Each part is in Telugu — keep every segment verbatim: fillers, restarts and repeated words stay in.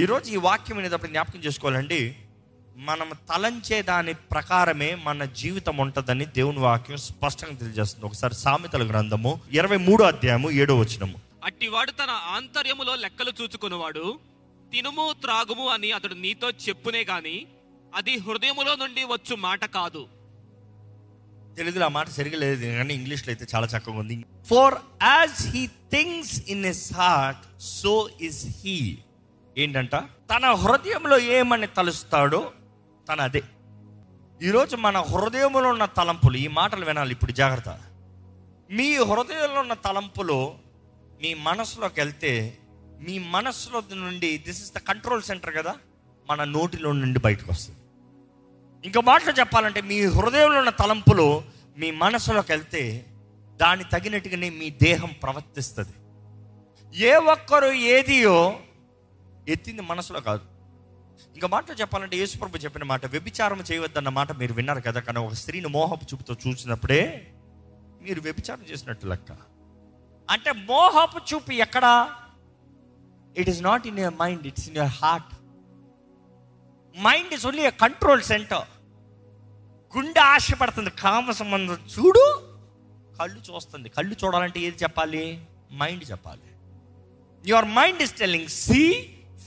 ఈరోజు ఈ వాక్యం అనేది అప్పుడు జ్ఞాపకం చేసుకోవాలండి. మనం తలంచే దాని ప్రకారమే మన జీవితం ఉంటుందని దేవుని వాక్యం స్పష్టంగా తెలియజేస్తుంది. ఒకసారి సామెతల గ్రంథము ఇరవై మూడో అధ్యాయము ఏడో వచనము. అట్టివాడు తన ఆంతర్యములో లెక్కలు చూచుకునేవాడు, తినుము త్రాగుము అని అతడు నీతో చెప్పునే గాని అది హృదయములో నుండి వచ్చు మాట కాదు. తెలుగులో ఆ మాట సరిగా లేదు కానీ ఇంగ్లీష్లో అయితే చాలా చక్కగా ఉంది. For as he thinks in his heart so is he. ఏంటంట? తన హృదయంలో ఏమని తలుస్తాడో తన అదే. ఈరోజు మన హృదయంలో ఉన్న తలంపులు, ఈ మాటలు వినాలి ఇప్పుడు జాగ్రత్త. మీ హృదయంలో ఉన్న తలంపులు మీ మనసులోకి వెళ్తే మీ మనసులో నుండి, this is the control centre కదా, మన నోటిలో నుండి బయటకు వస్తుంది. ఇంకో మాటలో చెప్పాలంటే మీ హృదయంలో ఉన్న తలంపులు మీ మనసులోకి వెళ్తే దాన్ని తగినట్టుగానే మీ దేహం ప్రవర్తిస్తుంది. ఏ ఒక్కరు ఏదియో ఎత్తింది మనసులో కాదు. ఇంకో మాటలో చెప్పాలంటే యేసుప్రభు చెప్పిన మాట, వ్యభిచారం చేయవద్దన్న మాట మీరు విన్నారు కదా, కానీ ఒక స్త్రీని మోహపు చూపుతో చూసినప్పుడే మీరు వ్యభిచారం చేసినట్టు లెక్క. అంటే మోహపు చూపు ఎక్కడా? It is not in your mind, it's in your heart. Mind is only a control centre. గుండె ఆశపడుతుంది కామ సంబంధం చూడు, కళ్ళు చూస్తుంది. కళ్ళు చూడాలంటే ఏది చెప్పాలి? మైండ్ చెప్పాలి. Your mind is telling see,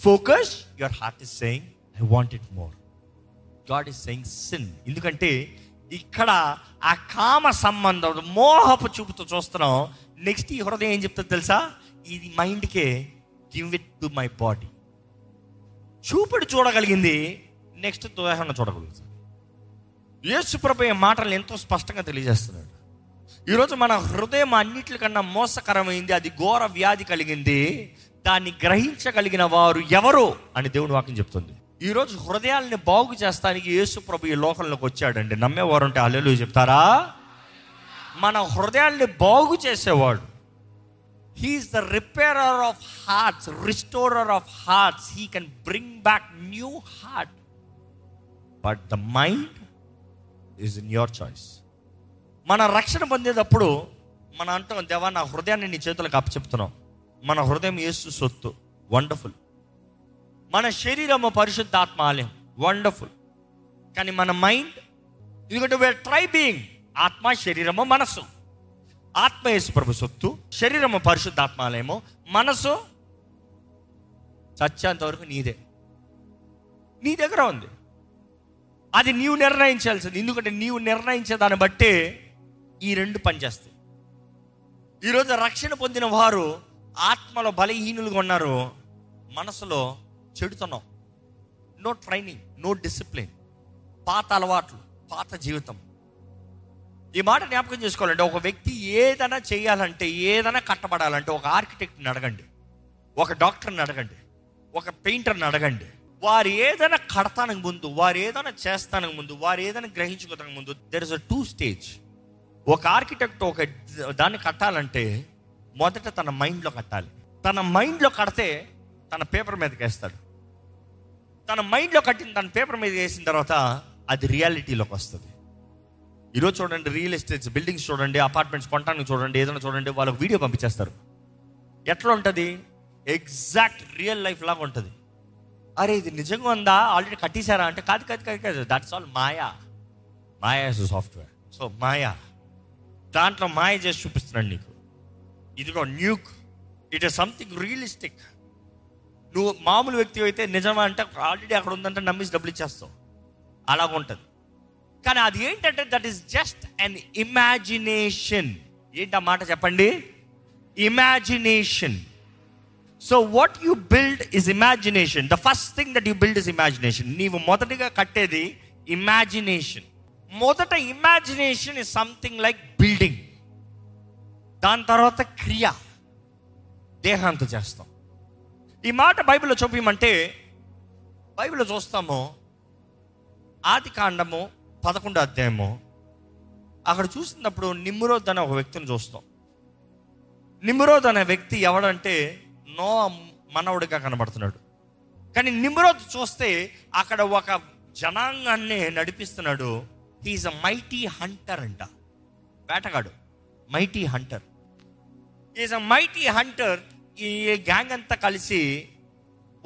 focus. Your heart is saying I want it more. God is saying sin. ఎందుకంటే ఇక్కడ ఆ కామ సంబంధం మోహపు చూపుతో చూస్తున్నాం. నెక్స్ట్ ఈ హృదయం ఏం చెప్తుంది తెలుసా? ఇది మైండ్కే, give it to my body. చూపుడు చూడగలిగింది, నెక్స్ట్ ఉదాహరణ చూడగలుగుతుంది. యేసుప్రభు ఈ మాటలు ఎంతో స్పష్టంగా తెలియజేస్తున్నాడు. ఈరోజు మన హృదయం అన్నిటికన్నా మోసకరమైంది, అది ఘోర వ్యాధి కలిగింది. దాన్ని గ్రహించగలిగిన వారు ఎవరు అని దేవుని వాక్యం చెప్తుంది. ఈరోజు హృదయాల్ని బాగు చేస్తానికి యేసుప్రభు ఈ లోకంలోకి వచ్చాడండి. నమ్మేవారు అంటే హల్లెలూయా చెప్తారా? మన హృదయాల్ని బాగు చేసేవాడు. He is the repairer of hearts, restorer of hearts. He can bring back new heart. But the mind is in your choice. మన రక్షణ పొందేటప్పుడు మనం అంటాం, దేవా నా హృదయాన్ని నీ చేతులకు అప్పచెప్తున్నాం. మన హృదయం యేసు సొత్తు, వండర్ఫుల్. మన శరీరము పరిశుద్ధాత్మ ఆలయం, వండర్ఫుల్. కానీ మన మైండ్, ఎందుకంటే we are try being ఆత్మ శరీరము మనసు. ఆత్మ యేసుప్రభు సొత్తు, శరీరము పరిశుద్ధాత్మాలయము, మనసు చచ్చేంతవరకు నీదే, నీ దగ్గర ఉంది. అది నీవు నిర్ణయించాల్సింది. ఎందుకంటే నీవు నిర్ణయించే దాన్ని బట్టే ఈ రెండు పనిచేస్తాయి. ఈరోజు రక్షణ పొందిన వారు ఆత్మలో బలహీనులుగా ఉన్నారు, మనసులో చెడుతున్నాం. నో ట్రైనింగ్, నో డిసిప్లిన్, పాత అలవాట్లు, పాత జీవితం. ఈ మాట జ్ఞాపకం చేసుకోవాలంటే ఒక వ్యక్తి ఏదైనా చేయాలంటే, ఏదైనా కట్టబడాలంటే ఒక ఆర్కిటెక్ట్ని అడగండి, ఒక డాక్టర్ని అడగండి, ఒక పెయింటర్ని అడగండి. వారు ఏదైనా కడతానికి ముందు, వారు ఏదైనా చేస్తానికి ముందు, వారు ఏదైనా గ్రహించుకోవడానికి ముందు there is a two stage. ఒక ఆర్కిటెక్ట్ ఒక దాన్ని కట్టాలంటే మొదట తన మైండ్లో కట్టాలి. తన మైండ్లో కడితే తన పేపర్ మీదకి వేస్తాడు. తన మైండ్లో కట్టిన తన పేపర్ మీద వేసిన తర్వాత అది రియాలిటీలోకి వస్తుంది. ఈరోజు చూడండి, రియల్ ఎస్టేట్స్, బిల్డింగ్స్ చూడండి, అపార్ట్మెంట్స్ కొనడానికి చూడండి, ఏదైనా చూడండి, వాళ్ళకి వీడియో పంపించేస్తారు. ఎట్లా ఉంటుంది? ఎగ్జాక్ట్ రియల్ లైఫ్ లాగా ఉంటుంది. అరే ఇది నిజంగా ఉందా? ఆల్రెడీ కట్టేశారా అంటే కాదు కాదు కాదు కాదు that's all maya. Maya is software. So మాయా దాంట్లో మాయ చేసి చూపిస్తున్నాడు నీకు. ఇదిగో న్యూక్, ఇట్ ఇస్ సంథింగ్ రియలిస్టిక్. నువ్వు మామూలు వ్యక్తి అయితే నిజమా అంటే ఆల్రెడీ అక్కడ ఉందంటే నమ్మేసి డబ్బులు ఇచ్చేస్తావు, అలాగుంటుంది. కానీ అది ఏంటంటే that is just an imagination. ఏంటి ఆ మాట చెప్పండి? Imagination. So what you build is imagination. The first thing that you build is imagination. నీవు మొదటిగా కట్టేది ఇమాజినేషన్. మొదట imagination is something like building. దాని తర్వాత క్రియ, దేహాంతం చేస్తాం. ఈ మాట బైబిల్లో చూపించమంటే బైబిల్లో చూస్తాము, ఆది కాండము పదకొండో అధ్యాయము. అక్కడ చూసినప్పుడు నిమ్రోద్ అనే ఒక వ్యక్తిని చూస్తాం. నిమ్రోద్ అనే వ్యక్తి ఎవడంటే నో మనవుడిగా కనబడుతున్నాడు. కానీ నిమ్రోద్ చూస్తే అక్కడ ఒక జనాంగాన్ని నడిపిస్తున్నాడు. హీఈస్ అ మైటీ హంటర్ అంట, వేటగాడు, mighty hunter. He is a mighty hunter. ఈ గ్యాంగ్ అంతా కలిసి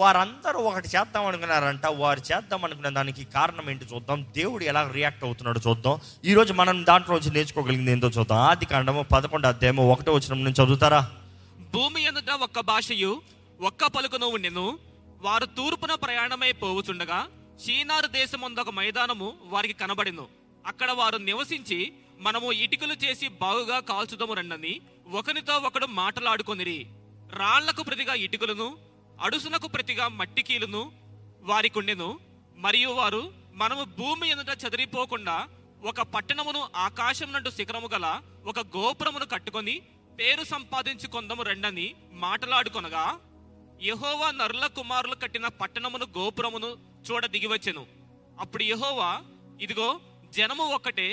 వారందరూ ఒకటి చేద్దాం అనుకున్నారంట. వారు చేద్దాం అనుకున్న దానికి కారణం ఏంటి చూద్దాం, దేవుడు ఎలా రియాక్ట్ అవుతున్నాడో చూద్దాం. ఈరోజు మనం దాంట్లో నుంచి నేర్చుకోగలిగింది ఏంటో చూద్దాం. ఆది కాండము పదకొండు అధ్యాయము ఒకటో వచనం నుంచి చదువుతారా? భూమి ఎదుట ఒక్క భాషయు ఒక్క పలుకును ఉండెను, వారు తూర్పున ప్రయాణమై పోవుచుండగా షీనారు దేశమందు ఒక మైదానము వారికి కనబడెను. అక్కడ వారు నివసించి, మనము ఇటుకలు చేసి బాగుగా కాల్చుదము రన్నని ఒకనితో ఒకడు మాటలాడుకొనిరి. రాళ్లకు ప్రతిగా ఇటుకలను, అడుసునకు ప్రతిగా మట్టికీలును వారికుండెను. మరియు వారు, మనము భూమి ఎదుట చెదిరిపోకుండా ఒక పట్టణమును ఆకాశం నందు శిఖరము గల ఒక గోపురమును కట్టుకొని పేరు సంపాదించుకొందము రెండని మాటలాడుకొనగా, యెహోవా నరుల కుమారులు కట్టిన పట్టణమును గోపురమును చూడ దిగివచ్చెను. అప్పుడు యెహోవా, ఇదిగో జనము ఒక్కటే,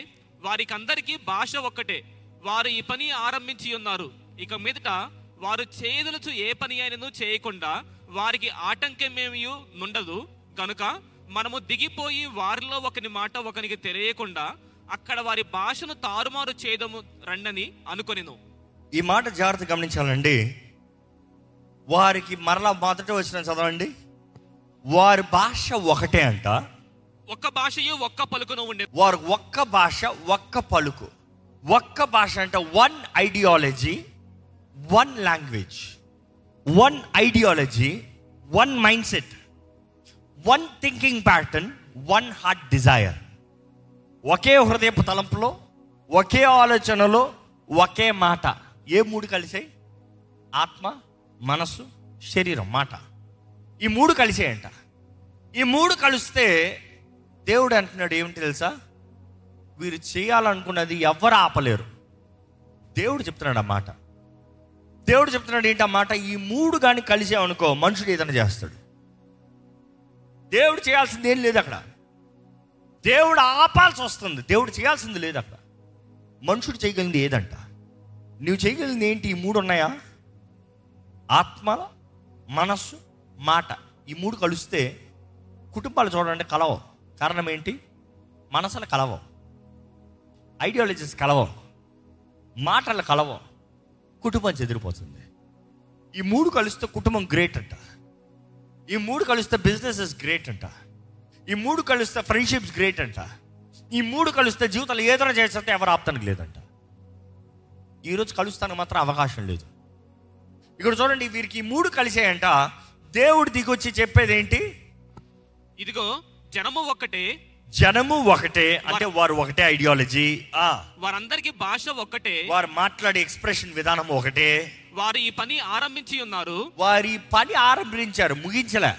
వారికందరికీ భాష ఒక్కటే, వారు ఈ పని ఆరంభించి ఉన్నారు. ఇక మీదట వారు చేదులచు ఏ పని అయినను చేయకుండా వారికి ఆటంకమేమీ నుండదు గనుక మనము దిగిపోయి వారిలో ఒకని మాట ఒకనికి తెలియకుండా అక్కడ వారి భాషను తారుమారు చేయదము రండని అనుకొనిను. ఈ మాట జాగ్రత్త గమనించాలండి. వారికి మరలా మొదట వచ్చిన చదవండి, వారి భాష ఒకటే అంట. ఒక్క భాషయు ఒక్క పలుకును ఉండే, వారు ఒక్క భాష ఒక్క పలుకు. ఒక్క భాష అంటే one ideology, one language, one ideology, one mind set, one thinking pattern, one heart desire. ఒకే హృదయపు తలంపులో, ఒకే ఆలోచనలో, ఒకే మాట. ఏ మూడు కలిసాయి? ఆత్మ, మనసు, శరీరం, మాట. ఈ మూడు కలిసేయంట. ఈ మూడు కలిస్తే దేవుడు అంటున్నాడు ఏమిటి తెలుసా, వీరు చేయాలనుకున్నది ఎవరు ఆపలేరు. దేవుడు చెప్తున్నాడు ఆ మాట. దేవుడు చెప్తున్నాడు ఏంటి ఆ మాట? ఈ మూడు కానీ కలిసేవనుకో మనుషుడు ఏదైనా చేస్తాడు. దేవుడు చేయాల్సింది ఏం లేదు అక్కడ, దేవుడు ఆపాల్సి వస్తుంది. దేవుడు చేయాల్సింది లేదు అక్కడ, మనుషుడు చేయగలిగింది ఏదంట? నువ్వు చేయగలిగింది ఏంటి? ఈ మూడు ఉన్నాయా? ఆత్మ, మనస్సు, మాట. ఈ మూడు కలిస్తే కుటుంబాలు చూడాలంటే కలవవు. కారణం ఏంటి? మనసులు కలవవు, ఐడియాలజీస్ కలవవు, మాటలు కలవవు, కుటుంబం చెదిరిపోతుంది. ఈ మూడు కలిస్తే కుటుంబం గ్రేట్ అంట. ఈ మూడు కలిస్తే బిజినెసెస్ గ్రేట్ అంట. ఈ మూడు కలిస్తే ఫ్రెండ్షిప్స్ గ్రేట్ అంట. ఈ మూడు కలిస్తే జీవితాలు ఏదైనా చేస్తే ఎవరు ఆపుతానికి లేదంట. ఈరోజు కలుస్తానికి మాత్రం అవకాశం లేదు. ఇక్కడ చూడండి, వీరికి ఈ మూడు కలిసేయంట. దేవుడు దిగొచ్చి చెప్పేది ఏంటి? ఇదిగో జనము ఒకటే, జనము ఒకటే అంటే వారు ఒకటే ఐడియాలజీ, వారందరికీ భాష ఒకటే, వారు మాట్లాడే ఎక్స్ప్రెషన్ విధానం ఒకటే, వారు ఈ పని ఆరంభించి ఉన్నారు. వారి పని ఆరంభించారు, ముగించలే.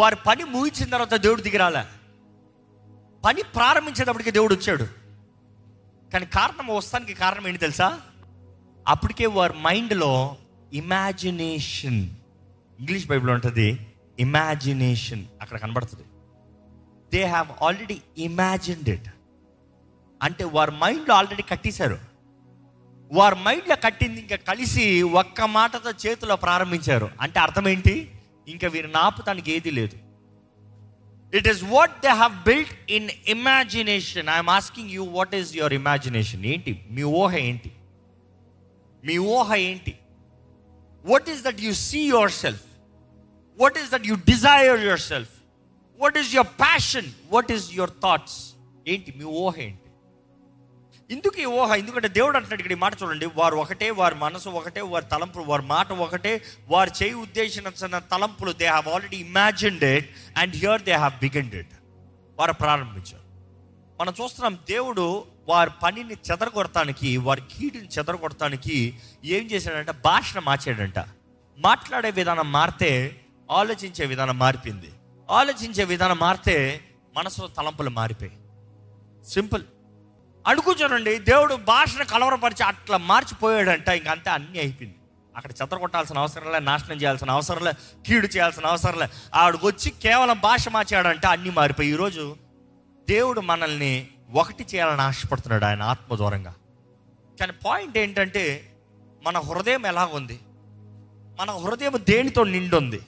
వారి పని ముగించిన తర్వాత దేవుడు దిగిరాలే. పని ప్రారంభించేటప్పటికి దేవుడు వచ్చాడు. కానీ కారణం వస్తానికి కారణం ఏంటి తెలుసా? అప్పటికే వారి మైండ్లో ఇమాజినేషన్, ఇంగ్లీష్ బైబిల్లో ఉంటుంది ఇమాజినేషన్, అక్కడ కనబడుతుంది. They have already imagined it. అంటే వారి మైండ్లో ఆల్రెడీ కట్టేశారు. వారి మైండ్లో కట్టింది ఇంకా కలిసి ఒక్క మాటతో చేతిలో ప్రారంభించారు. అంటే అర్థం ఏంటి? ఇంకా వీరిని ఆపుతానికి ఏది లేదు. It is what they have built in imagination. I'm asking you, what is your imagination? ఏంటి మీ ఊహ? ఏంటి మీ ఊహ? ఏంటి? What is that you see yourself? What is that you desire yourself? What is your passion? What is your thoughts? ఏంటి మీ ఊహ? ఏంటి ఇందుకు ఈ ఊహ? ఎందుకంటే దేవుడు అంటున్నాడు ఇక్కడ ఈ మాట చూడండి, వారు ఒకటే, వారి మనసు ఒకటే, వారి తలంపులు, వారి మాట ఒకటే, వారు చేయి ఉద్దేశించిన తలంపులు. They have already imagined it and here they have begun it. వారు ప్రారంభించారు. మనం చూస్తున్నాం దేవుడు వారి పనిని చెదరగొడతానికి, వారి కీడుని చెదరగొడతానికి ఏం చేశాడంటే భాషను మార్చాడంట. మాట్లాడే విధానం మారితే ఆలోచించే విధానం మారిపోయింది. ఆలోచించే విధానం మారితే మనసులో తలంపులు మారిపోయి, సింపుల్. అడుగుచూడండి, దేవుడు భాషను కలవరపరిచి అట్లా మార్చిపోయాడంట. ఇంకంతే, అన్నీ అయిపోయింది. అక్కడ చెదరగొట్టాల్సిన అవసరం లే, నాశనం చేయాల్సిన అవసరం లే, కీడు చేయాల్సిన అవసరం లే. ఆవిడకు వచ్చి కేవలం భాష మార్చాడంటే అన్నీ మారిపోయి. ఈరోజు దేవుడు మనల్ని ఒకటి చేయాలని ఆశపడుతున్నాడు ఆయన ఆత్మ దూరంగా. కానీ పాయింట్ ఏంటంటే మన హృదయం ఎలాగుంది, మన హృదయం దేనితో నిండుంది?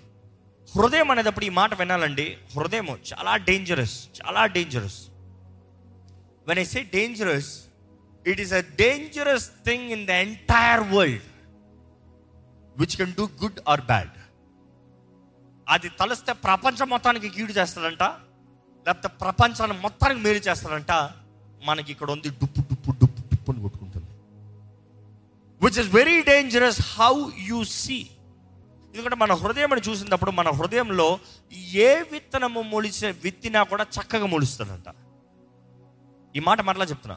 హృదయం అనేటప్పుడు ఈ మాట వినాలండి. హృదయం చాలా డేంజరస్, చాలా dangerous. When I say dangerous, it is a dangerous thing in the entire world which can do good or bad. అది తలుస్తే ప్రపంచం మొత్తానికి కీడు చేస్తాడంట, లేకపోతే ప్రపంచాన్ని మొత్తానికి మేలు చేస్తాడంట. మనకి ఇక్కడ ఉంది డుప్పు డుప్పు డుప్పు డుప్పు అని కొట్టుకుంటుంది, which is very dangerous how you see. ఎందుకంటే మన హృదయం అని చూసినప్పుడు మన హృదయంలో ఏ విత్తనము మొలిచే విత్తినా కూడా చక్కగా మొలుస్తాడంట. ఈ మాట మరలా చెప్తున్నా,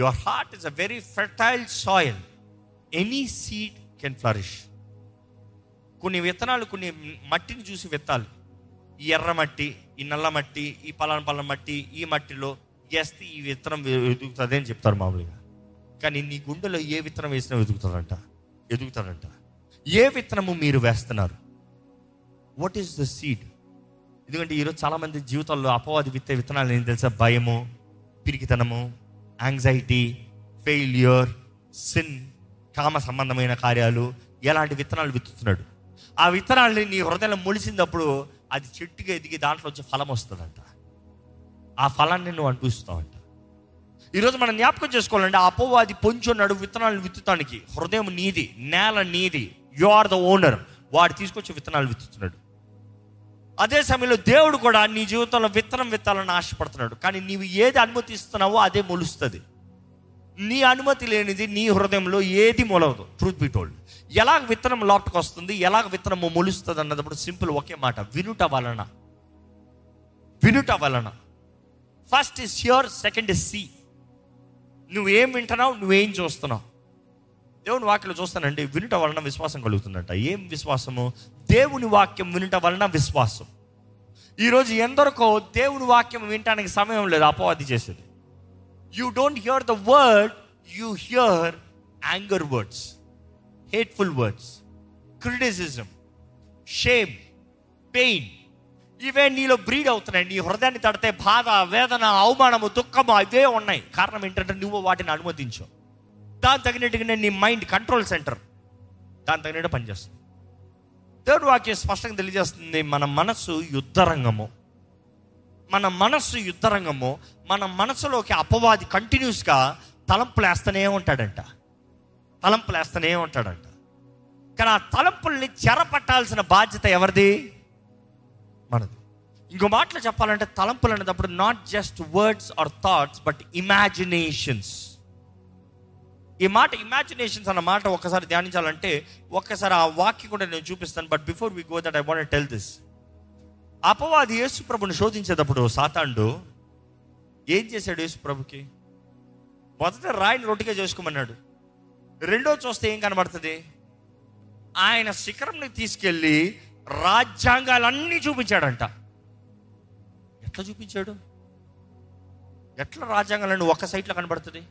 your heart is a very fertile soil, any seed can flourish. కొన్ని విత్తనాలు కొన్ని మట్టిని చూసి విత్తాలి. ఈ ఎర్ర మట్టి, ఈ నల్ల మట్టి, ఈ పలాన పలాన మట్టి, ఈ మట్టిలో వేస్తే ఈ విత్తనం ఎదుగుతుంది అని చెప్తారు మామూలుగా. కానీ నీ గుండెలో ఏ విత్తనం వేసినా ఎదుగుతాడంట ఎదుగుతాడంట ఏ విత్తనము మీరు వేస్తున్నారు? What is the seed? ఎందుకంటే ఈరోజు చాలామంది జీవితాల్లో అపవాది విత్తే విత్తనాలు ఏం తెలుసా? భయము, పిరికితనము, యాంగ్జైటీ, ఫెయిల్యూర్, సిన్, కామ సంబంధమైన కార్యాలు, ఎలాంటి విత్తనాలు విత్తుతున్నాడు. ఆ విత్తనాలని నీ హృదయం మొలిసినప్పుడు అది చెట్టుగా ఎదిగి దాంట్లో వచ్చే ఫలం వస్తుందంట. ఆ ఫలాన్ని నువ్వు అనిపిస్తావంట. ఈరోజు మనం జ్ఞాపకం చేసుకోవాలంటే అపవాది పొంచున్నాడు విత్తనాలు విత్తుతానికి. హృదయం నీది, నేల నీది, యు ఆర్ ద ఓనర్. వాడు తీసుకొచ్చి విత్తనాలు విత్తుతున్నాడు. అదే సమయంలో దేవుడు కూడా నీ జీవితంలో విత్తనం విత్తాలని ఆశపడుతున్నాడు. కానీ నీవు ఏది అనుమతిస్తున్నావో అదే మొలుస్తుంది. నీ అనుమతి లేనిది నీ హృదయంలో ఏది మొలవదు. ట్రూత్ బి టోల్డ్, ఎలాగ విత్తనం లోపలికి వస్తుంది, ఎలాగ విత్తనం మొలుస్తుంది అన్నప్పుడు సింపుల్ ఒకే మాట, వినుట వలన. వినుట వలన. First is hear, second is see. నువ్వేం వింటున్నావు, నువ్వేం చూస్తున్నావు? దేవుని వాక్యలో చూస్తానండి, వినుట వలన విశ్వాసం కలుగుతుందంట. ఏం విశ్వాసము? దేవుని వాక్యం వినుట వలన విశ్వాసం. ఈరోజు ఎందరికో దేవుని వాక్యం వినటానికి సమయం లేదు. అపవాది చేసేది, you don't hear the word, you hear anger words, hateful words, criticism, shame, pain. ఇవే నీలో బ్రీడ్ అవుతున్నాయి. నీ హృదయాన్ని తడితే బాధ, వేదన, అవమానము, దుఃఖము అవే ఉన్నాయి. కారణం ఏంటంటే నువ్వు వాటిని అనుమతించు. దాని తగినట్టుగానే నీ మైండ్ కంట్రోల్ సెంటర్ దాని తగినట్టు పనిచేస్తుంది. థర్డ్ వాక్యం స్పష్టంగా తెలియజేస్తుంది, మన మనసు యుద్ధరంగము. మన మనస్సు యుద్ధరంగము. మన మనసులోకి అపవాది కంటిన్యూస్గా తలంపులు వేస్తూనే ఉంటాడంట, తలంపులు వేస్తూనే ఉంటాడంట. కానీ ఆ తలంపుల్ని చెరపట్టాల్సిన బాధ్యత ఎవరిది? మనది. ఇంకో మాటలో చెప్పాలంటే తలంపులు అనేటప్పుడు not just words or thoughts, but imaginations. ఈ మాట ఇమాజినేషన్స్ అన్న మాట ఒక్కసారి ధ్యానించాలంటే ఒక్కసారి ఆ వాక్యం కూడా నేను చూపిస్తాను. But before we go that I want to tell this. అపవాది యేసు ప్రభుని శోధించేటప్పుడు సాతానుడు ఏం చేశాడు? యేసు ప్రభుకి మొదట రాయిని రొట్టిగా చేసుకోమన్నాడు. రెండో చూస్తే ఏం కనబడుతుంది? ఆయన శిఖరంని తీసుకెళ్ళి రాజ్యాంగాలన్నీ చూపించాడంట. ఎట్లా చూపించాడు? ఎట్లా రాజ్యాంగాలన్నీ ఒక్క సైట్లో కనబడుతుంది?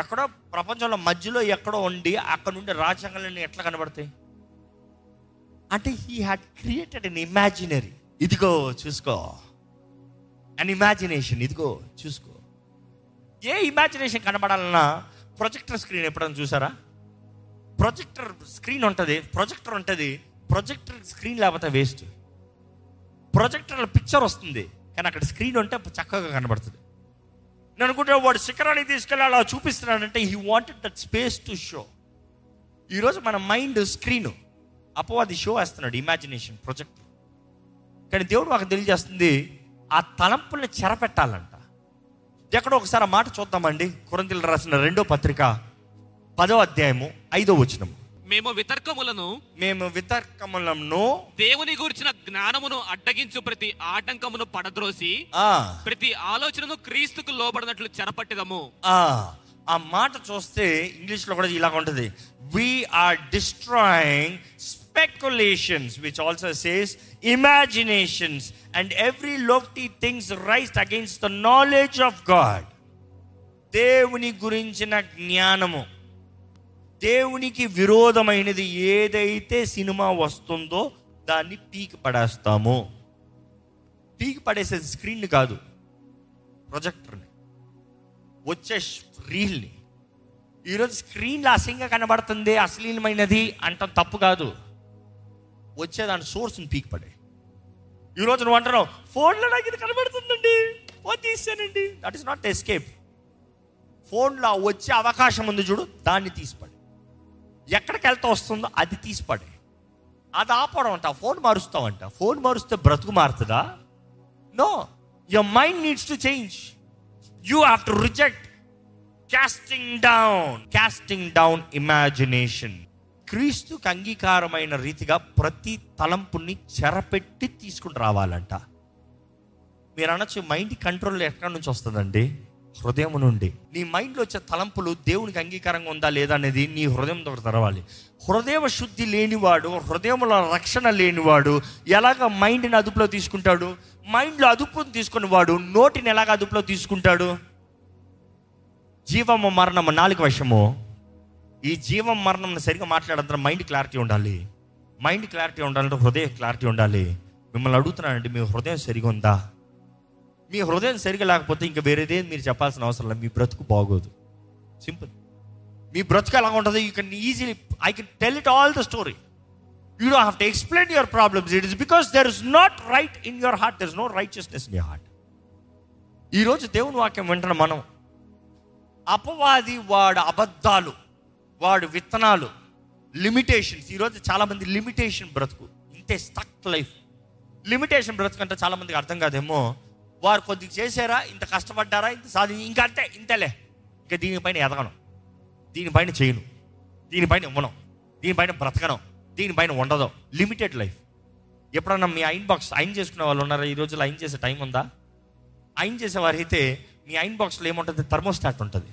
ఎక్కడో ప్రపంచంలో మధ్యలో ఎక్కడో ఉండి అక్కడ నుండి రాజ్యాంగాలన్నీ ఎట్లా కనబడతాయి అంటే, he had created an imaginary. ఇదిగో చూసుకో, అన్ ఇమాజినేషన్. ఇదిగో చూసుకో. ఏ ఇమాజినేషన్ కనబడాలన్నా ప్రొజెక్టర్ స్క్రీన్ ఎప్పుడైనా చూసారా? ప్రొజెక్టర్ స్క్రీన్ ఉంటుంది, ప్రొజెక్టర్ ఉంటుంది. ప్రొజెక్టర్ స్క్రీన్ లేకపోతే వేస్ట్. ప్రొజెక్టర్లో పిక్చర్ వస్తుంది కానీ అక్కడ స్క్రీన్ ఉంటే చక్కగా కనబడుతుంది. నేను అనుకుంటే వాడు శిఖరాన్ని తీసుకెళ్ళి అలా చూపిస్తున్నాడంటే he wanted that space to show. ఈరోజు మన మైండ్ స్క్రీను, అపవాది షో వేస్తున్నాడు, ఇమాజినేషన్, ప్రొజెక్ట్. కానీ దేవుడు నాకు తెలియజేస్తుంది ఆ తలంపుల్ని చెరపెట్టాలంట. ఎక్కడో ఒకసారి ఆ మాట చూద్దామండి. కొరింథీయులకు రాసిన రెండో పత్రిక పదో అధ్యాయము ఐదో వచనము, మేము వితర్కములను మేము వితర్కములను దేవుని గురించిన జ్ఞానమును అడ్డగించు ప్రతి ఆటంకమును పడద్రోసి ప్రతి ఆలోచనను క్రీస్తుకు లోబడినట్లు చెరపట్టెదము. ఆ మాట చూస్తే ఇంగ్లీష్ లో కూడా ఇలాగ ఉంటది, we are destroying speculations, which also says imaginations and every lofty things raised against the knowledge of God. దేవుని గురించిన జ్ఞానము, దేవునికి విరోధమైనది ఏదైతే సినిమా వస్తుందో దాన్ని పీకి పడేస్తాము. పీకి పడేసేది స్క్రీన్ కాదు, ప్రొజెక్టర్ని, వచ్చే రీల్ని. ఈరోజు స్క్రీన్లో అసహ్యంగా కనబడుతుంది, అశ్లీలమైనది అంటాం, తప్పు కాదు. వచ్చే దాని సోర్స్ని పీక్ పడే. ఈరోజు నువ్వు అంటున్నావు ఫోన్లో నాకు ఇది కనబడుతుందండి, ఫోన్ తీసానండి. That is not escape. ఫోన్లో వచ్చే అవకాశం ఉంది చూడు, దాన్ని తీసిపడే. ఎక్కడికి వెళ్తా వస్తుందో అది తీసిపడే. అది ఆపడం అంట, ఫోన్ మారుస్తామంట. ఫోన్ మారుస్తే బ్రతుకు మారుతుందా? No, your mind needs to change. You have to reject. Casting down, casting down imagination. క్రీస్తుకు అంగీకారమైన రీతిగా ప్రతి తలంపుని చెరపెట్టి తీసుకుని రావాలంట. మీరు అనొచ్చు మైండ్ కంట్రోల్ ఎక్కడి నుంచి వస్తుందండి? హృదయం నుండి. నీ మైండ్లో వచ్చే తలంపులు దేవునికి అంగీకారంగా ఉందా లేదా అనేది నీ హృదయం ద్వారా తెరవాలి. హృదయ శుద్ధి లేనివాడు, హృదయంలో రక్షణ లేనివాడు ఎలాగ మైండ్ని అదుపులో తీసుకుంటాడు? మైండ్లో అదుపుని తీసుకునేవాడు నోటిని ఎలాగ అదుపులో తీసుకుంటాడు? జీవము మరణము నాలుక వశము. ఈ జీవం మరణం సరిగ్గా మాట్లాడంతా మైండ్ క్లారిటీ ఉండాలి. మైండ్ క్లారిటీ ఉండాలంటే హృదయ క్లారిటీ ఉండాలి. మిమ్మల్ని అడుగుతున్నానంటే మీ హృదయం సరిగా ఉందా? మీ హృదయం సరిగా లేకపోతే ఇంకా వేరేదే మీరు చెప్పాల్సిన అవసరం లేదు. మీ బ్రతుకు బాగోదు. సింపుల్. మీ బ్రతుకు ఎలా ఉంటుందో you can easily, I can tell it all the story. You don't have to explain your problems. It is because there is not right in your heart. There is no righteousness in your heart. ఈరోజు దేవుని వాక్యం వింటున్న మనం, అపవాది వాడు అబద్ధాలు, వాడు విత్తనాలు, లిమిటేషన్స్. ఈరోజు చాలామంది లిమిటేషన్ బ్రతుకు, ఇంతే స్టక్ లైఫ్. లిమిటేషన్ బ్రతుకు అంటే చాలామందికి అర్థం కాదేమో. వారు కొద్దిగా చేశారా, ఇంత కష్టపడ్డారా, ఇంత సాధించి ఇంకా అంతే, ఇంతలే, ఇంకా దీనిపైన ఎదగను, దీనిపైన చేయను, దీనిపైన ఇవ్వను, దీనిపైన బ్రతకను, దీనిపైన ఉండదు. Limited life. ఎప్పుడన్నా మీ ఐన్ బాక్స్ ఐన్ చేసుకునే వాళ్ళు ఉన్నారా? ఈ రోజుల్లో ఐన్ చేసే టైం ఉందా? ఐన్ చేసేవారైతే మీ ఐన్ బాక్స్లో ఏముంటుంది? థర్మోస్టాట్ ఉంటుంది.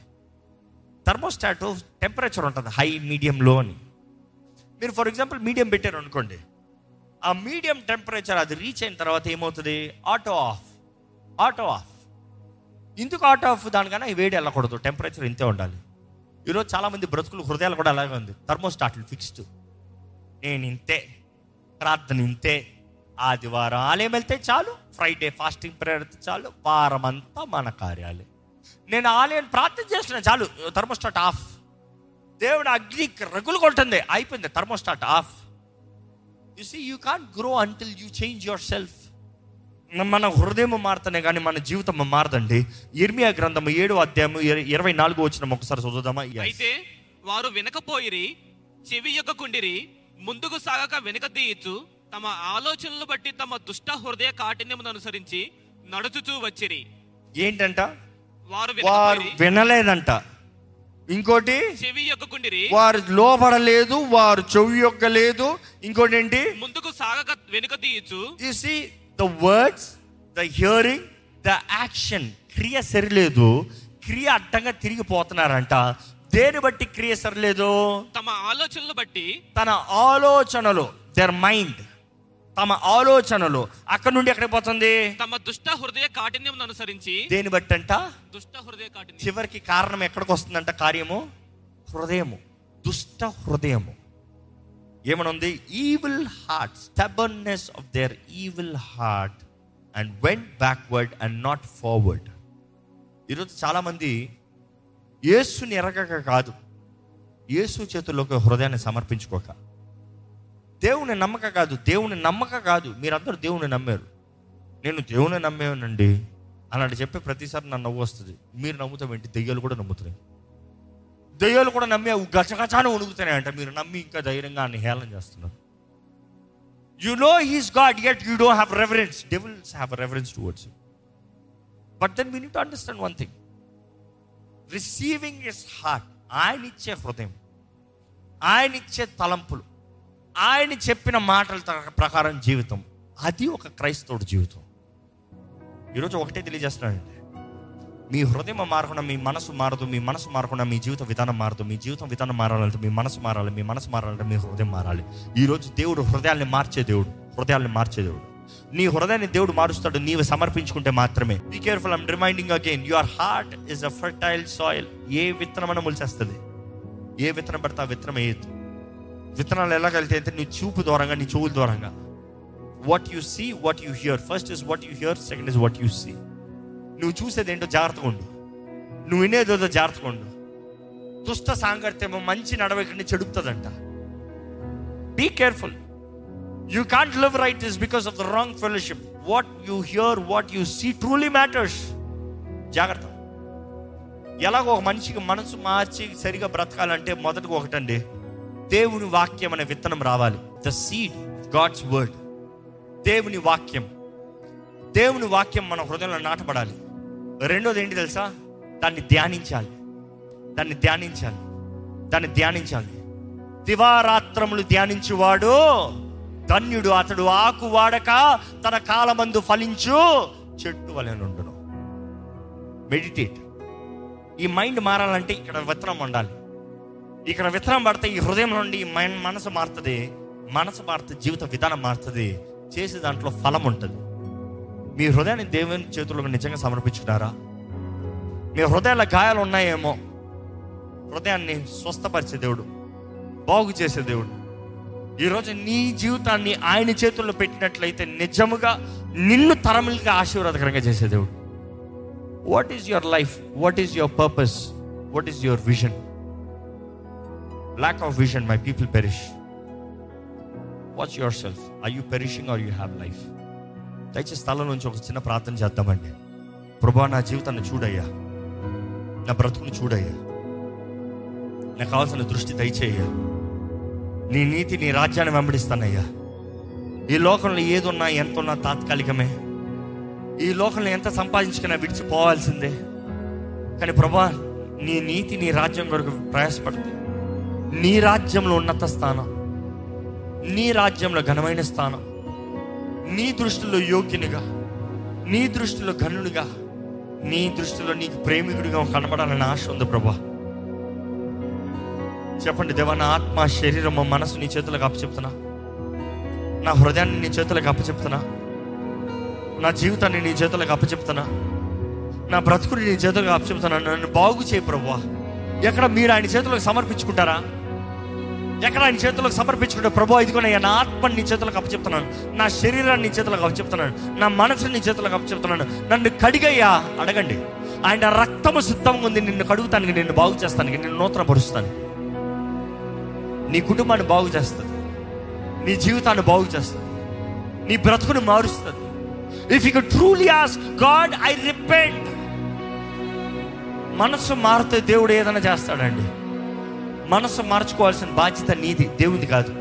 థర్మోస్టాట్ టెంపరేచర్ ఉంటుంది, హై, మీడియం, లో అని. మీరు ఫర్ ఎగ్జాంపుల్ మీడియం పెట్టారు అనుకోండి, ఆ మీడియం టెంపరేచర్ అది రీచ్ అయిన తర్వాత ఏమవుతుంది? Auto off. Auto off. ఇందుకు ఆటో ఆఫ్? దానికన్నా ఈ వేడి వెళ్ళకూడదు, టెంపరేచర్ ఇంతే ఉండాలి. ఈరోజు చాలామంది బ్రతుకులు, హృదయాలు కూడా అలాగే ఉంది. థర్మోస్టాట్లు ఫిక్స్డ్. నేను ఇంతే, ప్రార్థన ఇంతే, ఆదివారం ఆలయం వెళ్తే చాలు, ఫ్రైడే ఫాస్టింగ్ ప్రేయర్ అయితే చాలు, వారం అంతా మన కార్యాలే. నేను ఆలయం ప్రార్థన చేస్తున్నా చాలు, థర్మోస్టాట్ ఆఫ్. దేవుడు అగ్ని రగులు కొట్టింది, అయిపోయింది, thermostat off. You see, you can't grow until you change yourself. మన హృదయం మారుతనే కానీ మన జీవితం మారదండి. ఇర్మియా గ్రంథము ఏడో అధ్యాయము ఇరవై నాలుగు వచనం ఒకసారి చదువుదామా? అయితే వారు వినకపోయిరి, చెవి యొక్కకుండిరి, ముందుకు సాగక వెనుక తీయచ్చు, తమ ఆలోచనలు బట్టి తమ దుష్ట హృదయ కాఠిన్యమును అనుసరించి నడుచుచూ వచ్చిరి. ఏంటంట? వారు వారు వినలేదంట. ఇంకోటి, చెవి యొక్కకుండిరి, వారు లోపడలేదు, వారు చెవి యొక్కలేదు. ఇంకోటి ఏంటి? ముందుకు సాగక వెనుక తీయచ్చు. The words, the hearing, the action. క్రియ సరిలేదు, క్రియ అడ్డంగా తిరిగిపోతున్నారంట. దేని బట్టి క్రియ సరిలేదు? తమ ఆలోచనలు బట్టి. తన ఆలోచనలు, their mind, తమ ఆలోచనలు. అక్కడ నుండి ఎక్కడికి పోతుంది? తమ దుష్ట హృదయ కాఠిన్యం అనుసరించి. దేని బట్టి అంట? దుష్ట హృదయ కాఠిన్యం. చివరికి కారణం ఎక్కడికి వస్తుందంట? కార్యము, హృదయము, దుష్ట హృదయము. ఏమనుంది? Evil heart, stubbornness of their evil heart and went backward and not forward. ఈరోజు చాలామంది యేసుని ఎరగక కాదు, యేసు చేతుల్లోకి హృదయాన్ని సమర్పించుకోక, దేవుని నమ్మక కాదు, దేవుని నమ్మక కాదు. మీరందరూ దేవుని నమ్మారు, నేను దేవుని నమ్మేనండి అన్నట్టు చెప్పి ప్రతిసారి నా నవ్వు వస్తుంది. మీరు నమ్ముతాం ఏంటి? దెయ్యాలు కూడా నమ్ముతున్నాయి. దయ్యాలు కూడా నమ్మి గచగచాను ఉడుగుతున్నాయంట. మీరు నమ్మి ఇంకా ధైర్యంగా అని హేళన చేస్తున్నారు. You know he's God, yet you don't have reverence. Devils have reverence towards you. But then we need to understand one thing. Receiving his heart. ఆయన ఇచ్చే హృదయం, ఆయన ఇచ్చే తలంపులు, ఆయన చెప్పిన మాటల ప్రకారం జీవితం, అది ఒక క్రైస్తవుడి జీవితం. ఈరోజు ఒకటే తెలియజేస్తున్నానండి, మీ హృదయం మారకుండా మీ మనసు మారదు, మీ మనసు మారకుండా మీ జీవిత విధానం మారదు. మీ జీవితం విధానం మారాలంటే మీ మనసు మారాలి, మీ మనసు మారాలంటే మీ హృదయం మారాలి. ఈరోజు దేవుడు హృదయాల్ని మార్చే దేవుడు, హృదయాల్ని మార్చే దేవుడు. నీ హృదయాన్ని దేవుడు మారుస్తాడు, నీవు సమర్పించుకుంటే మాత్రమే. Be careful, I'm reminding again, your heart is a fertile soil. ఏ విత్తనమైనా మొలిచేస్తుంది, ఏ విత్తనం పడితే ఆ విత్తనం వేయద్దు. విత్తనాలు ఎలా కలిగితే నీ చూపు దూరంగా, నీ చెవుల దూరంగా. What you see, what you hear. First is what you hear, second is what you see. నువ్వు చూసేది ఏంటో జాగ్రత్తగా ఉండు, నువ్వు వినేదేదో జాగ్రత్తగా ఉండు. దుష్ట సాంగత్యము మంచి నడవడికని చెడుపుతుందంట. Be careful. You can't live right is because of the wrong fellowship. What you hear, what you see truly matters. జాగ్రత్త. ఎలాగో ఒక మనిషికి మనసు మార్చి సరిగా బ్రతకాలంటే మొదటిగా ఒకటండి, దేవుని వాక్యం అనే విత్తనం రావాలి. ద సీడ్, గాడ్స్ వర్డ్, దేవుని వాక్యం. దేవుని వాక్యం మన హృదయంలో నాటపడాలి. రెండోది ఏంటి తెలుసా? దాన్ని ధ్యానించాలి, దాన్ని ధ్యానించాలి, దాన్ని ధ్యానించాలి. దివారాత్రములు ధ్యానించువాడు ధన్యుడు, అతడు ఆకు వాడక తన కాలమందు ఫలించు చెట్టు వలె నుండును. మెడిటేట్. ఈ మైండ్ మారాలంటే ఇక్కడ విత్తనం ఉండాలి. ఇక్కడ విత్తనం పడితే ఈ హృదయం నుండి మైండ్ మనసు మారుతుంది, మనసు మారుతుంది, జీవిత విధానం మారుతుంది, చేసే దాంట్లో ఫలం ఉంటుంది. మీ హృదయాన్ని దేవుని చేతుల్లో నిజంగా సమర్పించుకున్నారా? మీ హృదయాల గాయాలు ఉన్నాయేమో, హృదయాన్ని స్వస్థపరిచే దేవుడు, బాగు చేసే దేవుడు ఈరోజు నీ జీవితాన్ని ఆయన చేతుల్లో పెట్టినట్లయితే నిజముగా నిన్ను తరములుగా ఆశీర్వాదకరంగా చేసే దేవుడు. What is your life? What is your purpose? What is your vision? Lack of vision, my people perish. Watch yourself. Are you perishing or you have life? దయచేసి స్థలం నుంచి ఒక చిన్న ప్రార్థన చేద్దామండి. ప్రభువా, నా జీవితాన్ని చూడయ్యా, నా బ్రతుకుని చూడయ్యా, నాకు కావాల్సిన దృష్టి దయచేయ్యా, నీ నీతి నీ రాజ్యాన్ని వెంబడిస్తానయ్యా. ఈ లోకంలో ఏదున్నా ఎంత ఉన్నా తాత్కాలికమే. ఈ లోకంలో ఎంత సంపాదించుకున్నా విడిచిపోవాల్సిందే. కానీ ప్రభువా, నీ నీతి నీ రాజ్యం కొరకు ప్రయాసపడుతుంది. నీ రాజ్యంలో ఉన్నత స్థానం, నీ రాజ్యంలో ఘనమైన స్థానం, నీ దృష్టిలో యోగ్యునిగా, నీ దృష్టిలో ఘనునిగా, నీ దృష్టిలో నీకు ప్రేమికుడిగా కనబడాలని ఆశ ఉంది ప్రభా. చెప్పండి, దేవా, నా ఆత్మ శరీరము మనసు నీ చేతులకు అప్పచెప్తున్నా, నా హృదయాన్ని నీ చేతులకు అప్పచెప్తున్నా, నా జీవితాన్ని నీ చేతులకు అప్పచెప్తున్నా, నా బ్రతుకుని నీ చేతులకు అప్పచెప్తున్నా, నన్ను బాగు చేయి ప్రభా. ఎక్కడ మీరు ఆయన చేతులకు సమర్పించుకుంటారా? ఎక్కడ ఆయన చేతులకు సమర్పించుకుంటే ప్రభు ఇదిగోనయ్యా, నా ఆత్మని నీ చేతులకు అప్పచెప్తున్నాను, నా శరీరాన్ని నీ చేతులకు అప్పచెప్తున్నాను, నా మనసుని నీ చేతులకు అప్పచెప్తున్నాను, నన్ను కడిగయ్యా. అడగండి, ఆయన రక్తము సిద్ధంగా ఉంది నిన్ను కడుగుతానికి, నిన్ను బాగు చేస్తానికి, నిన్ను నూతనపరుస్తాను. నీ కుటుంబాన్ని బాగు చేస్తుంది, నీ జీవితాన్ని బాగు చేస్తుంది, నీ బ్రతుకుని మారుస్తుంది. If you could truly ask God, I repent. మనసు మారితే దేవుడు ఏదైనా చేస్తాడండి. మనసు మార్చుకోవాల్సిన బాధ్యత నీది, దేవుని కాదు.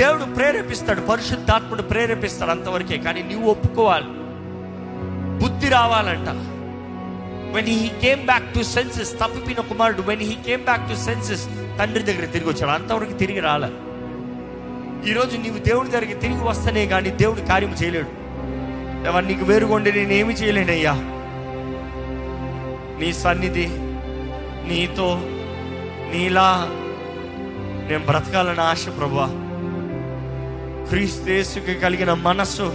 దేవుడు ప్రేరేపిస్తాడు, పరిశుద్ధాత్ముడు ప్రేరేపిస్తాడు, అంతవరకే. కానీ నీవు ఒప్పుకోవాలి, బుద్ధి రావాలంట. when he came back to senses, తప్పిపోయిన కుమారుడు when he came back to senses తండ్రి దగ్గర తిరిగి వచ్చాడు, అంతవరకు తిరిగి రాలే. ఈరోజు నీవు దేవుడి దగ్గరికి తిరిగి వస్తానే కానీ దేవుడు కార్యం చేయలేడు. ఎవరు నీకు వేరుగొండి నేనేమి చేయలేనయ్యా, నీ సన్నిధి, నీతో, నీలా నేను బ్రతకాలని ఆశ ప్రభువా. క్రీస్తుయేసుకి కలిగిన మనస్సు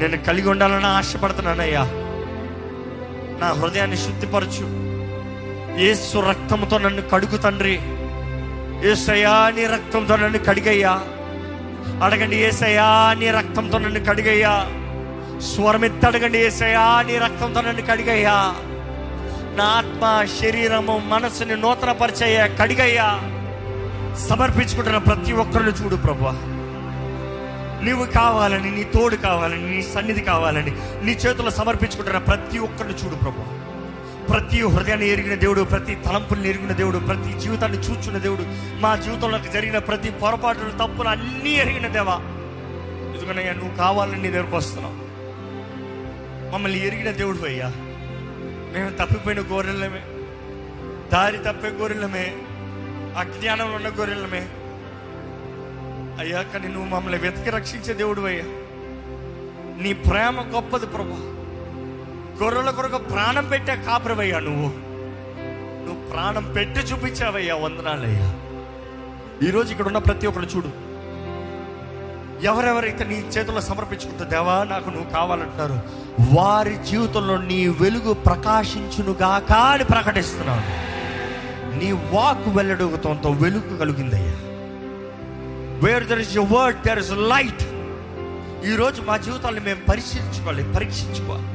నేను కలిగి ఉండాలని ఆశపడుతున్నానయ్యా. నా హృదయాన్ని శుద్ధిపరచు, యేసు రక్తంతో నన్ను కడుగు తండ్రి. యేసయ్యా, నీ రక్తంతో నన్ను కడిగయ్యా. అడగండి, యేసయ్యా, నీ రక్తంతో నన్ను కడిగయ్యా. స్వరమెత్తి అడగండి, యేసయ్యా, నీ రక్తంతో నన్ను కడిగయ్యా. నా ఆత్మ శరీరము మనసుని నూతన పరిచయ కడిగయ్యా. సమర్పించుకుంటున్న ప్రతి ఒక్కరిని చూడు ప్రభువా. నీవు కావాలని, నీ తోడు కావాలని, నీ సన్నిధి కావాలని, నీ చేతుల్లో సమర్పించుకుంటున్న ప్రతి ఒక్కరిని చూడు ప్రభువా. ప్రతి హృదయాన్ని ఎరిగిన దేవుడు, ప్రతి తలంపుల్ని ఎరిగిన దేవుడు, ప్రతి జీవితాన్ని చూచున్న దేవుడు, మా జీవితంలో జరిగిన ప్రతి పొరపాటును తప్పులు అన్నీ ఎరిగిన దేవా, ఎందుకనయ్యా నువ్వు కావాలని నీ దగ్గరకు వస్తున్నావు. మమ్మల్ని ఎరిగిన దేవుడు అయ్యా. మేము తప్పిపోయిన గొర్రెలమే, దారి తప్పే గొర్రెలమే, అజ్ఞానం ఉన్న గొర్రెలమే అయ్యా. కానీ నువ్వు మమ్మల్ని వెతికి రక్షించే దేవుడు అయ్యా. నీ ప్రేమ గొప్పది ప్రభా. గొర్రెల కొరకు ప్రాణం పెట్టా కాపురవయ్యా, నువ్వు నువ్వు ప్రాణం పెట్టి చూపించావయ్యా. వందనాలయ్యా. ఈరోజు ఇక్కడ ఉన్న ప్రతి ఒక్కరు చూడు, ఎవరెవరైతే నీ చేతుల్లో సమర్పించుకుంటా దేవా నాకు నువ్వు కావాలంటున్నారు, వారి జీవితంలో నీ వెలుగు ప్రకాశించునుగాక అని ప్రకటిస్తున్నాను. నీ వాక్ వెల్లడుగుతంతో వెలుగు కలిగిందయ్యా. Where there is your word there is light. ఈరోజు మా జీవితాన్ని మేము పరిశీలించుకోవాలి, పరీక్షించుకోవాలి.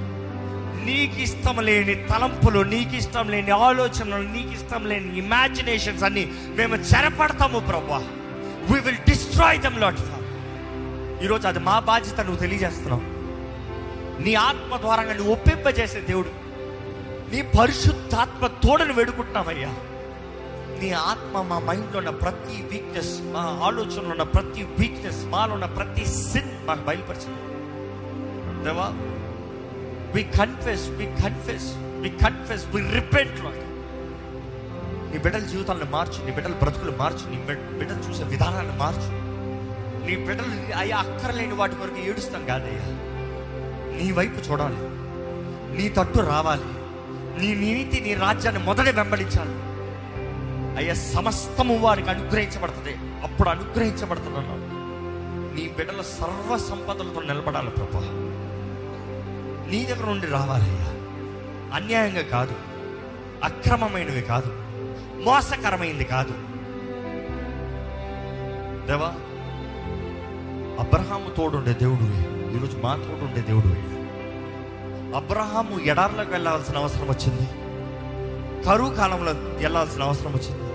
నీకు ఇష్టం లేని తలంపులు, నీకు ఇష్టం లేని ఆలోచనలు, నీకు ఇష్టం లేని ఇమాజినేషన్స్ అన్ని మేము చెరపడతాము ప్రభువా. We will destroy them lot. ఈరోజు అది మా బాధ్యత, నువ్వు తెలియజేస్తున్నావు. నీ ఆత్మ ద్వారా నువ్వు ఒప్పింపజేసే దేవుడు, నీ పరిశుద్ధాత్మ తోడని వేడుకుంటున్నావయ్యా. నీ ఆత్మ మా మైండ్లో ఉన్న ప్రతి వీక్నెస్, మా ఆలోచనలో ఉన్న ప్రతి వీక్నెస్, మాలో ఉన్న ప్రతి సిన్ మాకు బయలుపరచండి దేవా. We confess we confess we confess we repent Lord. నీ బిడ్డల జీవితాలను మార్చు, నీ బిడ్డల బ్రతుకులు మార్చు, నీ బిడ్డలు చూసే విధానాన్ని మార్చు. నీ బిడ్డలు అయ్యా అక్కర్లేని వాటి వరకు ఏడుస్తాం కాదయ్యా, నీ వైపు చూడాలి, నీ తట్టు రావాలి, నీ నీతి నీ రాజ్యాన్ని మొదట వెంబడించాలి అయ్యా. సమస్తము వారికి అనుగ్రహించబడుతుంది, అప్పుడు అనుగ్రహించబడుతున్నా. నీ బిడ్డల సర్వ సంపదలతో నిలబడాలి ప్రభా, నీ దగ్గర నుండి రావాలయ్యా. అన్యాయంగా కాదు, అక్రమమైనవి కాదు, మోసకరమైంది కాదు దేవా. అబ్రహాము తోడుండే దేవుడు ఈరోజు మా తోడుండే దేవుడు. అబ్రహాము ఎడార్లకు వెళ్ళాల్సిన అవసరం వచ్చింది, కరువు కాలంలో వెళ్ళాల్సిన అవసరం వచ్చింది,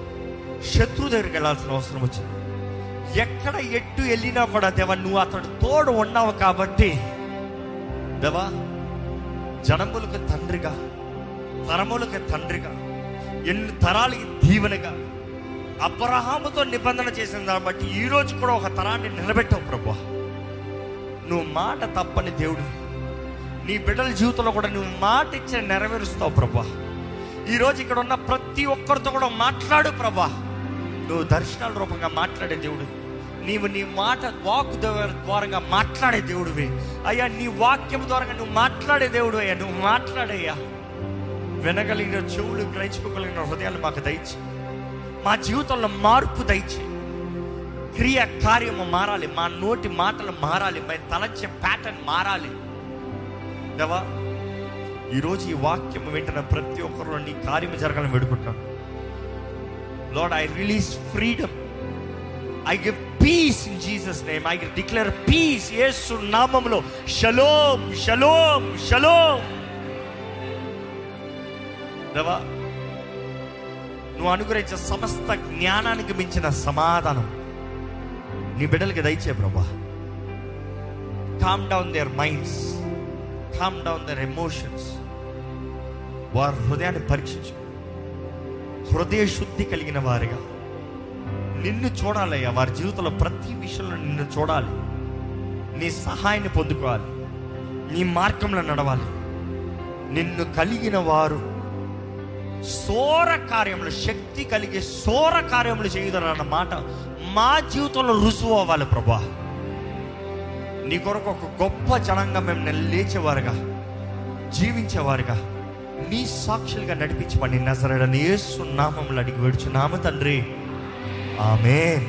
శత్రు దగ్గరికి వెళ్ళాల్సిన అవసరం వచ్చింది. ఎక్కడ ఎట్టు వెళ్ళినా కూడా దేవా నువ్వు అతడు తోడు ఉన్నావు కాబట్టి దేవా, జనములకు తండ్రిగా, తరములకు తండ్రిగా, ఎన్ని తరాలకి దీవెనగా అబ్రహాముతో నిబంధన చేసిన దాన్ని బట్టి ఈరోజు కూడా ఒక తరాన్ని నిలబెట్టావు ప్రభువా. నువ్వు మాట తప్పని దేవుడు, నీ బిడ్డల జీవితంలో కూడా నువ్వు మాట ఇచ్చి నెరవేరుస్తావు ప్రభువా. ఈరోజు ఇక్కడ ఉన్న ప్రతి ఒక్కరితో కూడా మాట్లాడు ప్రభా, నువ్వు దర్శనాల రూపంగా మాట్లాడే దేవుడు, నీవు నీ మాట వాక్ ద్వారంగా మాట్లాడే దేవుడివి అయ్యా, నీ వాక్యం ద్వారా నువ్వు మాట్లాడే దేవుడు అయ్యా. నువ్వు మాట్లాడయ్యా, వినగలిగిన చెవులు, గ్రహించుకోగలిగిన హృదయాలు మాకు దయచి, మా జీవితంలో మార్పు దయచి. క్రియ కార్యము మారాలి, మా నోటి మాటలు మారాలి, మా తలచే ప్యాటర్న్ మారాలి దేవా. ఈరోజు ఈ వాక్యం వెంటనే ప్రతి ఒక్కరు నీ కార్యము జరగాలని వేడుకుంటాను. Lord, I release freedom, I give peace in Jesus name, I declare peace Yesu నామములో. షలోమ్ షలోమ్ షలోమ్ దేవా, నువ్వు అనుగ్రహించే సమస్త జ్ఞానానికి మించిన సమాధానం నీ బిడ్డలకి దయచే ప్రభా. Calm down their minds, calm down their emotions. వారి హృదయాన్ని పరీక్షించు, హృదయ శుద్ధి కలిగిన వారిగా నిన్ను చూడాలయ్యా. వారి జీవితంలో ప్రతి విషయంలో నిన్ను చూడాలి, నీ సహాయాన్ని పొందుకోవాలి, నీ మార్గంలో నడవాలి. నిన్ను కలిగిన వారు సోర కార్యములు, శక్తి కలిగే సోర కార్యములు చేయుదన్న మాట మా జీవితంలో రుజువు అవ్వాలి ప్రభా. నీ కొరకు ఒక గొప్ప జనంగా మేము లేచేవారుగా, జీవించేవారుగా, నీ సాక్షులుగా నడిపించమని నజరేయుడైన యేసు నామములో అడిగి వేడుచున్నాము తండ్రి, ఆమేన్.